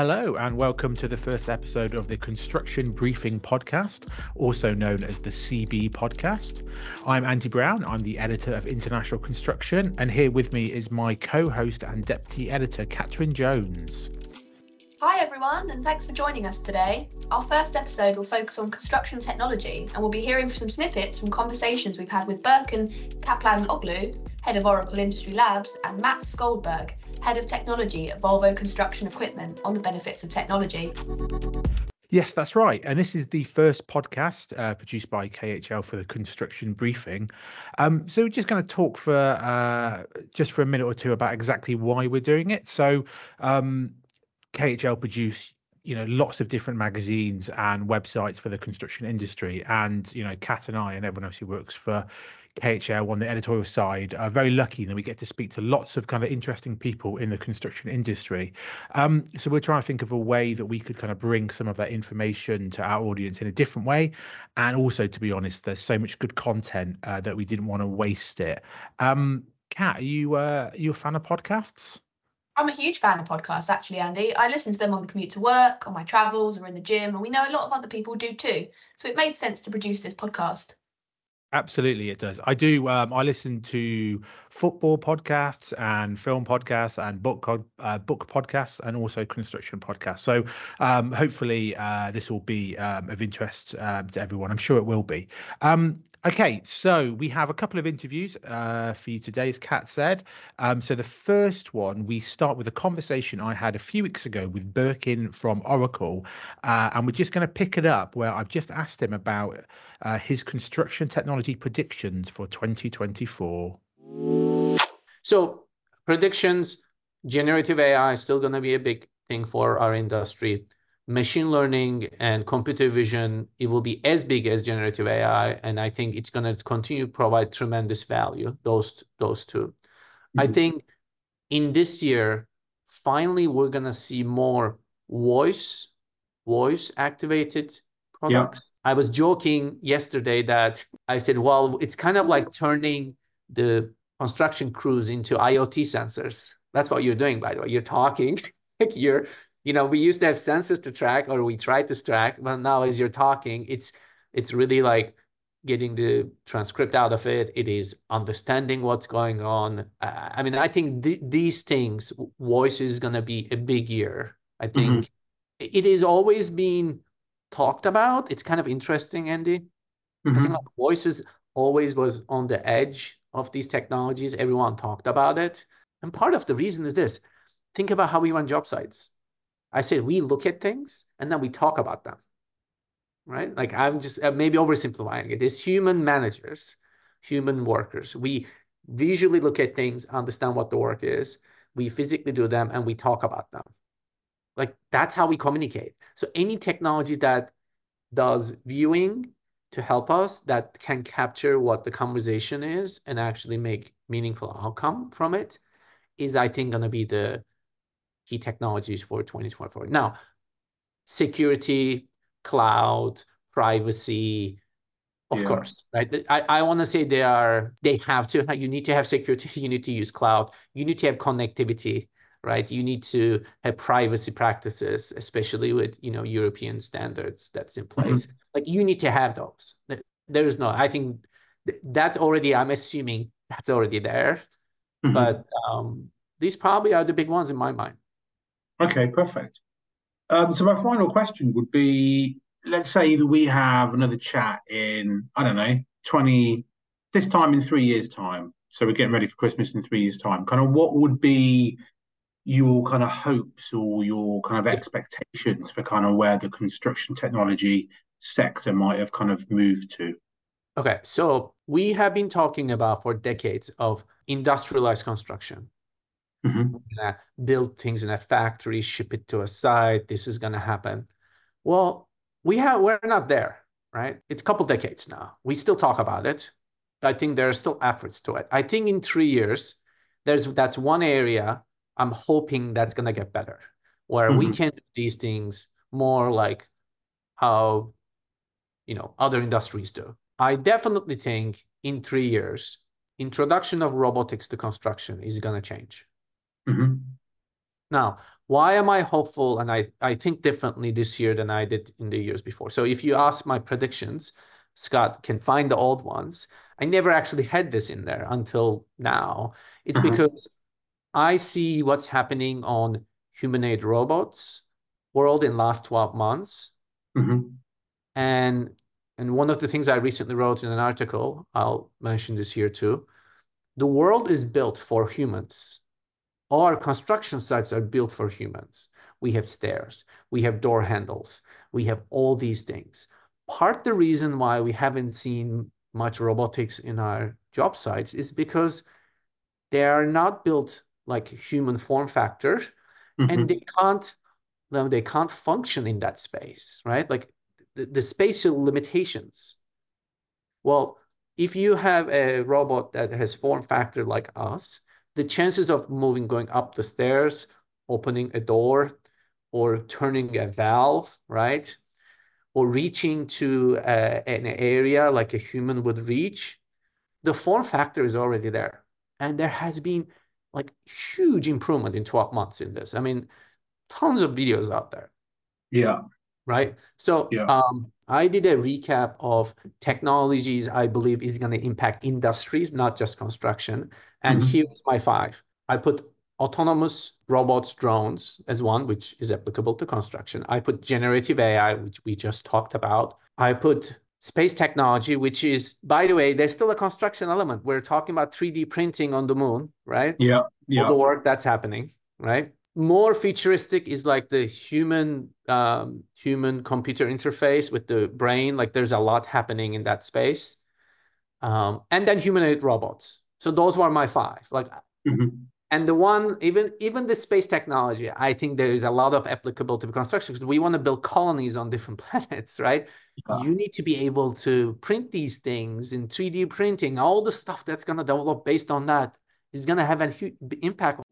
Hello and welcome to the first episode of the Construction Briefing podcast, also known as the CB podcast. I'm Andy Brown, I'm the editor of International Construction, and here with me is my co-host and deputy editor, Catherine Jones. Hi everyone, and thanks for joining us today. Our first episode will focus on construction technology, and we'll be hearing some snippets from conversations we've had with Burcin Kaplanoglu, head of Oracle Industry Labs, and Mats Sköldberg, head of technology at Volvo Construction Equipment, on the benefits of technology. Yes, that's right. And this is the first podcast produced by KHL for the Construction Briefing. So we're just going to talk for a minute or two about exactly why we're doing it. So KHL produce lots of different magazines and websites for the construction industry. And, Kat and I and everyone else who works for KHL on the editorial side are very lucky that we get to speak to lots of kind of interesting people in the construction industry. So we're trying to think of a way that we could kind of bring some of that information to our audience in a different way. And also, to be honest, there's so much good content that we didn't want to waste it. Kat, are you a fan of podcasts? I'm a huge fan of podcasts, actually, Andy. I listen to them on the commute to work, on my travels, or in the gym, and we know a lot of other people do too. So it made sense to produce this podcast. Absolutely, it does. I do. I listen to football podcasts and film podcasts and book podcasts and also construction podcasts. So hopefully this will be of interest to everyone. I'm sure it will be. OK, so we have a couple of interviews for you today, as Kat said. So the first one, we start with a conversation I had a few weeks ago with Burcin from Oracle. And we're just going to pick it up where I've just asked him about his construction technology predictions for 2024. So predictions, generative AI is still going to be a big thing for our industry. Machine learning and computer vision, it will be as big as generative AI, and I think it's going to continue to provide tremendous value, those two. Mm-hmm. I think in this year, finally, we're going to see more voice-activated products. Yeah. I was joking yesterday that I said, well, it's kind of like turning the construction crews into IoT sensors. That's what you're doing, by the way. You're talking, like you're... we used to have sensors to track, or we tried to track, but now as you're talking, it's really like getting the transcript out of it. It is understanding what's going on. I mean, I think these things, voice is going to be a big year. I think mm-hmm. It is always being talked about. It's kind of interesting, Andy. Mm-hmm. I think like voices always was on the edge of these technologies. Everyone talked about it. And part of the reason is this. Think about how we run job sites. I said, we look at things and then we talk about them, right? Like I'm just maybe oversimplifying it. It's human managers, human workers. We visually look at things, understand what the work is. We physically do them and we talk about them. Like that's how we communicate. So any technology that does viewing to help us, that can capture what the conversation is and actually make meaningful outcome from it is, I think, going to be the key technologies for 2024. Now, security, cloud, privacy, of course, right? I want to say you need to have security, you need to use cloud, you need to have connectivity, right? You need to have privacy practices, especially with, European standards that's in place. Mm-hmm. Like you need to have those. I think that's already there, mm-hmm. but these probably are the big ones in my mind. Okay, perfect. So my final question would be, let's say that we have another chat in, I don't know, this time in 3 years' time. So we're getting ready for Christmas in 3 years' time. Kind of what would be your kind of hopes or your kind of expectations for kind of where the construction technology sector might have kind of moved to? Okay, so we have been talking about for decades of industrialized construction. Mm-hmm. We're going to build things in a factory, ship it to a site. This is going to happen. Well, we're not there, right? It's a couple decades now. We still talk about it. I think there are still efforts to it. I think in 3 years, that's one area I'm hoping that's going to get better, where mm-hmm. we can do these things more like how other industries do. I definitely think in 3 years, introduction of robotics to construction is going to change. Mm-hmm. Now, Why am I hopeful and I think differently this year than I did in the years before? So if you ask my predictions, Scott can find the old ones. I never actually had this in there until now. It's because I see what's happening on humanoid robots world in last 12 months. And one of the things I recently wrote in an article, I'll mention this here too, the world is built for humans. All our construction sites are built for humans. We have stairs, we have door handles, we have all these things. Part the reason why we haven't seen much robotics in our job sites is because they are not built like human form factor, and they can't function in that space, right? Like the spatial limitations. Well, if you have a robot that has form factor like us, the chances of going up the stairs, opening a door, or turning a valve, right? Or reaching to an area like a human would reach, the form factor is already there. And there has been like huge improvement in 12 months in this. I mean, tons of videos out there. Yeah. Right? So yeah. I did a recap of technologies I believe is going to impact industries, not just construction. And here's my 5. I put autonomous robots, drones as one, which is applicable to construction. I put generative AI, which we just talked about. I put space technology, which is, by the way, there's still a construction element. We're talking about 3D printing on the moon, right? Yeah. Yeah. All the work that's happening, right? More futuristic is like the human computer interface with the brain. Like there's a lot happening in that space. And then humanoid robots. So those were my 5. Like, and the one, even the space technology, I think there is a lot of applicable to construction because we want to build colonies on different planets, right? Yeah. You need to be able to print these things in 3D printing. All the stuff that's going to develop based on that is going to have a huge impact.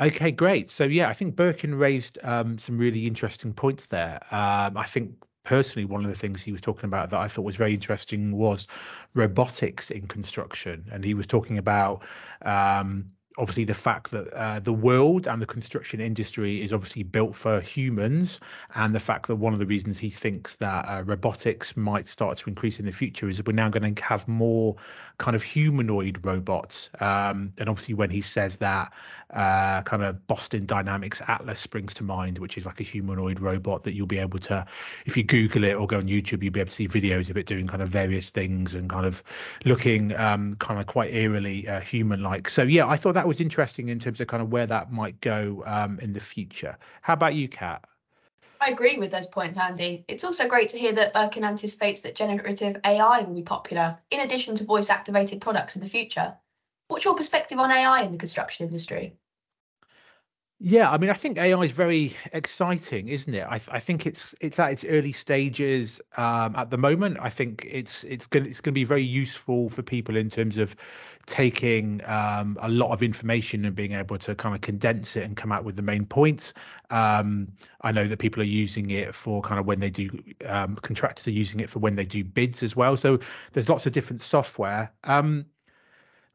Okay, great. So, yeah, I think Burcin raised some really interesting points there. I think personally, one of the things he was talking about that I thought was very interesting was robotics in construction. And he was talking about obviously the fact that the world and the construction industry is obviously built for humans. And the fact that one of the reasons he thinks that robotics might start to increase in the future is that we're now going to have more kind of humanoid robots. And obviously when he says that, kind of Boston Dynamics Atlas springs to mind, which is like a humanoid robot that you'll be able to, if you Google it or go on YouTube, you'll be able to see videos of it doing kind of various things and kind of looking kind of quite eerily human-like. So yeah, I thought that was interesting in terms of kind of where that might go in the future. How about you, Kat? I agree with those points, Andy. It's also great to hear that Burcin anticipates that generative AI will be popular in addition to voice-activated products in the future. What's your perspective on AI in the construction industry? Yeah, I mean, I think AI is very exciting, isn't it? I think it's at its early stages at the moment. I think it's going to be very useful for people in terms of taking a lot of information and being able to kind of condense it and come out with the main points. I know that people are using it for kind of when they do contractors are using it for when they do bids as well. So there's lots of different software.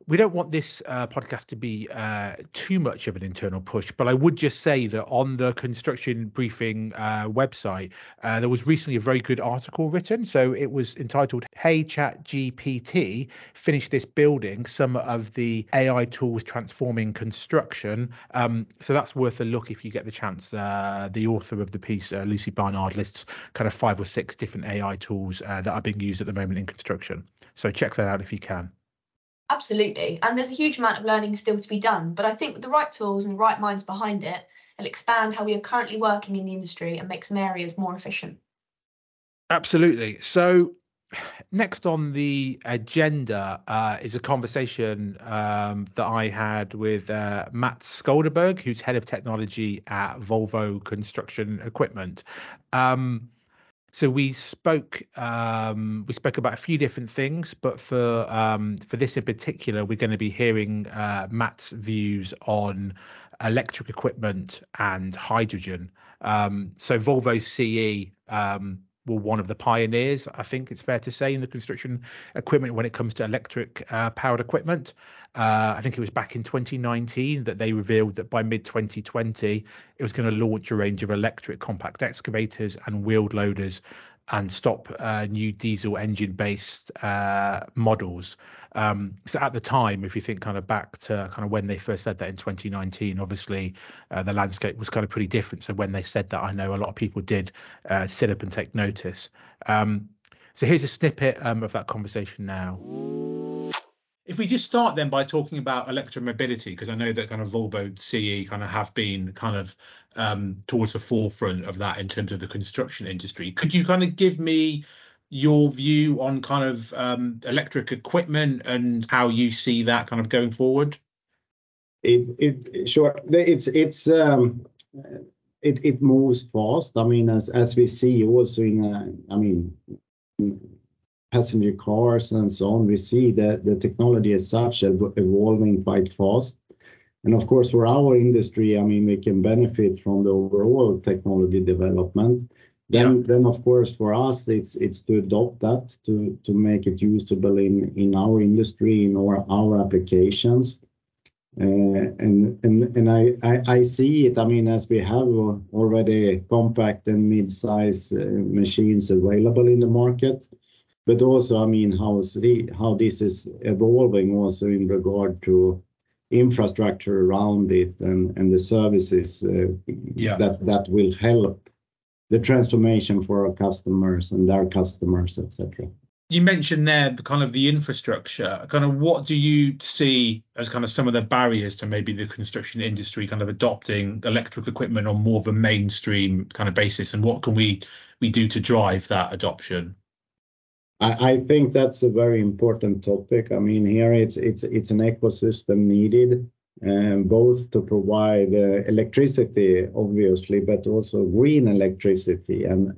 We don't want this podcast to be too much of an internal push, but I would just say that on the Construction Briefing website, there was recently a very good article written. So it was entitled, "Hey Chat GPT, Finish This Building, Some of the AI Tools Transforming Construction." So that's worth a look if you get the chance. The author of the piece, Lucy Barnard, lists kind of 5 or 6 different AI tools that are being used at the moment in construction. So check that out if you can. Absolutely. And there's a huge amount of learning still to be done. But I think with the right tools and the right minds behind it, it'll expand how we are currently working in the industry and make some areas more efficient. Absolutely. So next on the agenda is a conversation that I had with Mats Sköldberg, who's head of technology at Volvo Construction Equipment. So we spoke about a few different things, but for this in particular, we're going to be hearing Mats' views on electric equipment and hydrogen. So Volvo CE were one of the pioneers, I think it's fair to say, in the construction equipment when it comes to electric powered equipment. I think it was back in 2019 that they revealed that by mid-2020, it was going to launch a range of electric compact excavators and wheeled loaders and stop new diesel engine based models. So at the time, if you think kind of back to kind of when they first said that in 2019, obviously the landscape was kind of pretty different. So when they said that, I know a lot of people did sit up and take notice. So here's a snippet of that conversation now. If we just start then by talking about electromobility, because I know that kind of Volvo CE kind of have been kind of towards the forefront of that in terms of the construction industry. Could you kind of give me your view on kind of electric equipment and how you see that kind of going forward? Sure. It moves fast. I mean, as we see also in passenger cars and so on, we see that the technology as such evolving quite fast. And of course, for our industry, I mean, we can benefit from the overall technology development. Then of course, for us, it's to adopt that, to make it usable in our industry, in our applications. And I see it, I mean, as we have already compact and mid-size machines available in the market. But also, I mean, how this is evolving also in regard to infrastructure around it and the services that will help the transformation for our customers and their customers, etc. You mentioned there kind of the infrastructure. Kind of what do you see as kind of some of the barriers to maybe the construction industry kind of adopting electric equipment on more of a mainstream kind of basis, and what can we do to drive that adoption? I think that's a very important topic. I mean, here it's an ecosystem needed, both to provide electricity, obviously, but also green electricity and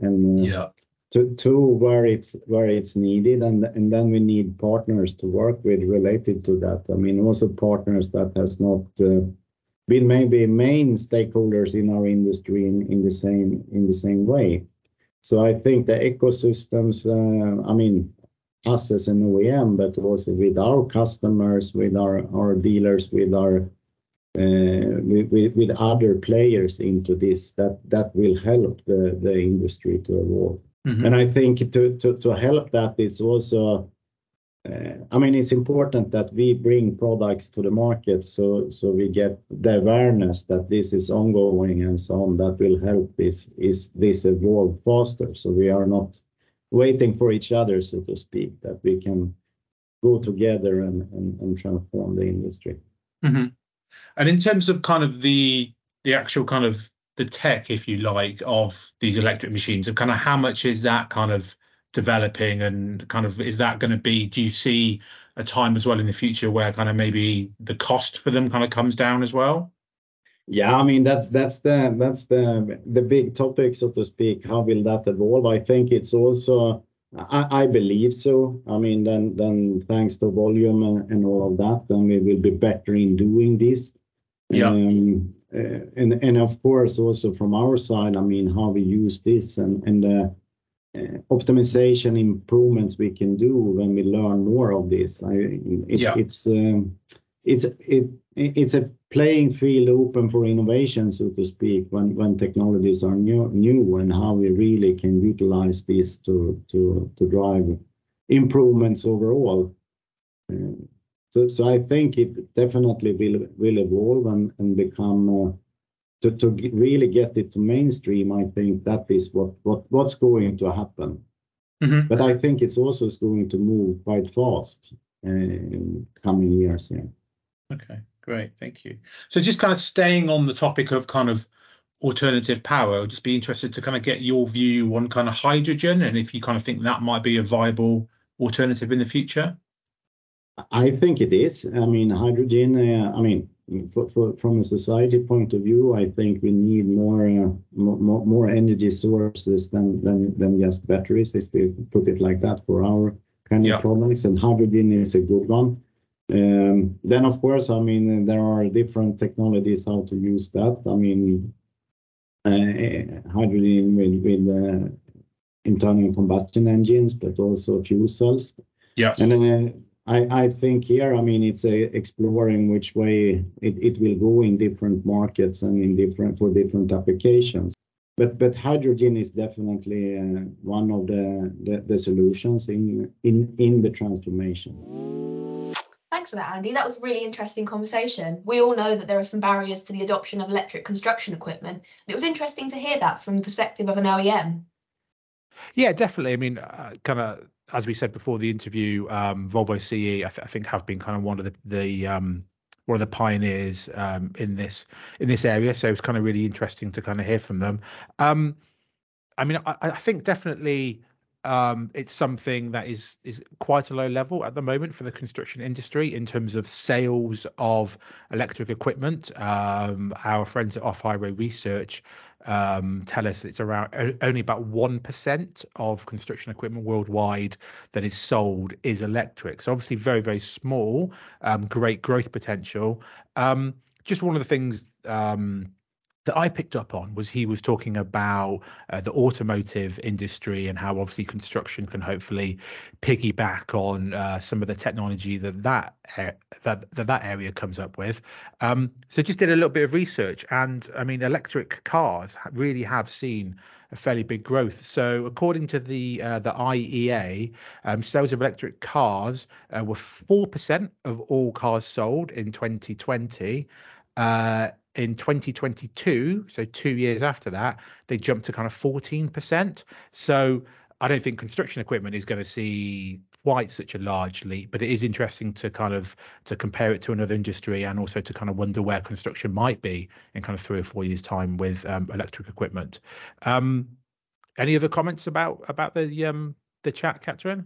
to where it's needed, and then we need partners to work with related to that. I mean, also partners that has not been maybe main stakeholders in our industry in the same way. So I think the ecosystems, I mean, us as an OEM, but also with our customers, with our dealers, with our with other players into this, that will help the industry to evolve. Mm-hmm. And I think to help that, it's also, I mean, it's important that we bring products to the market, so we get the awareness that this is ongoing and so on. That will help this evolve faster, so we are not waiting for each other, so to speak, that we can go together and transform the industry. Mm-hmm. And in terms of kind of the actual kind of the tech, if you like, of these electric machines, of kind of how much is that kind of developing, and kind of is that going to be, do you see a time as well in the future where kind of maybe the cost for them kind of comes down as well? Yeah, I mean, that's the big topic, so to speak. How will that evolve? I think it's also, I believe so. I mean, then thanks to volume and all of that, then we will be better in doing this. Yeah. And of course also from our side, I mean, how we use this and optimization improvements we can do when we learn more of this. It's a playing field open for innovation, so to speak, when technologies are new, and how we really can utilize this to drive improvements overall. So I think it definitely will evolve and become more. To really get it to mainstream, I think that is what's going to happen. Mm-hmm. But I think it's also going to move quite fast in coming years. Yeah. Okay, great, thank you. So just kind of staying on the topic of kind of alternative power, I'd just be interested to kind of get your view on kind of hydrogen, and if you kind of think that might be a viable alternative in the future. I think it is. I mean, hydrogen. From a society point of view, I think we need more energy sources than just batteries, if we put it like that, for our kind of products, and hydrogen is a good one. Then, of course, I mean, there are different technologies how to use that. I mean, hydrogen with internal combustion engines, but also fuel cells. Yes. And I think here, I mean, it's exploring which way it will go in different markets and in different applications. But hydrogen is definitely one of the solutions in the transformation. Thanks for that, Andy. That was a really interesting conversation. We all know that there are some barriers to the adoption of electric construction equipment, and it was interesting to hear that from the perspective of an OEM. Yeah, definitely. I mean, kind of, as we said before the interview, Volvo CE, I think, have been kind of one of the pioneers in this area. So it's kind of really interesting to kind of hear from them. I mean, I think definitely it's something that is quite a low level at the moment for the construction industry in terms of sales of electric equipment. Our friends at Off Highway Research tell us it's around only about 1% of construction equipment worldwide that is sold is electric. So obviously very, very small, great growth potential. Just one of the things that I picked up on was he was talking about the automotive industry and how obviously construction can hopefully piggyback on some of the technology that area comes up with. So just did a little bit of research, and I mean, electric cars really have seen a fairly big growth. So according to the IEA, sales of electric cars were 4% of all cars sold in 2020. In 2022, so 2 years after that, they jumped to kind of 14%. So I don't think construction equipment is going to see quite such a large leap, but it is interesting to kind of to compare it to another industry and also to kind of wonder where construction might be in kind of 3 or 4 years time with electric equipment. Any other comments about the chat, Catherine?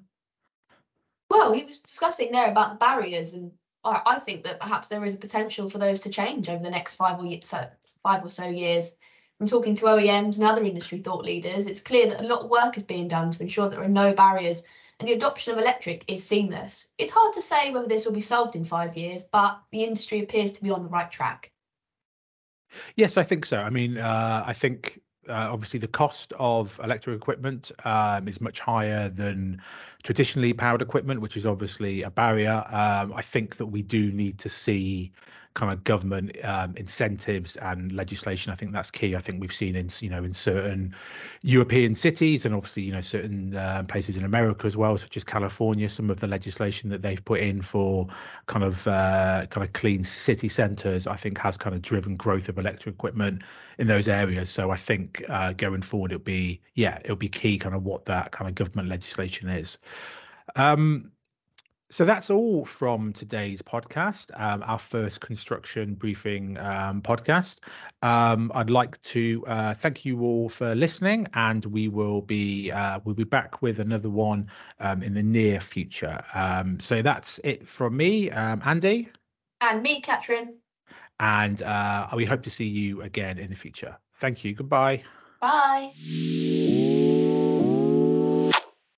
Well, he was discussing there about the barriers, and I think that perhaps there is a potential for those to change over the next five or so years. From talking to OEMs and other industry thought leaders, it's clear that a lot of work is being done to ensure that there are no barriers and the adoption of electric is seamless. It's hard to say whether this will be solved in 5 years, but the industry appears to be on the right track. Yes, I think so. I mean, I think obviously the cost of electric equipment is much higher than traditionally powered equipment, which is obviously a barrier. I think that we do need to see kind of government incentives and legislation. I think that's key. I think we've seen in certain European cities and obviously, certain places in America as well, such as California, some of the legislation that they've put in for kind of clean city centers, I think has kind of driven growth of electric equipment in those areas. So I think going forward, it'll be key kind of what that kind of government legislation is. So that's all from today's podcast, our first construction briefing podcast. I'd like to thank you all for listening, and we will be we'll be back with another one in the near future. So that's it from me, Andy, and me, Catherine, and we hope to see you again in the future. Thank you. Goodbye. Bye.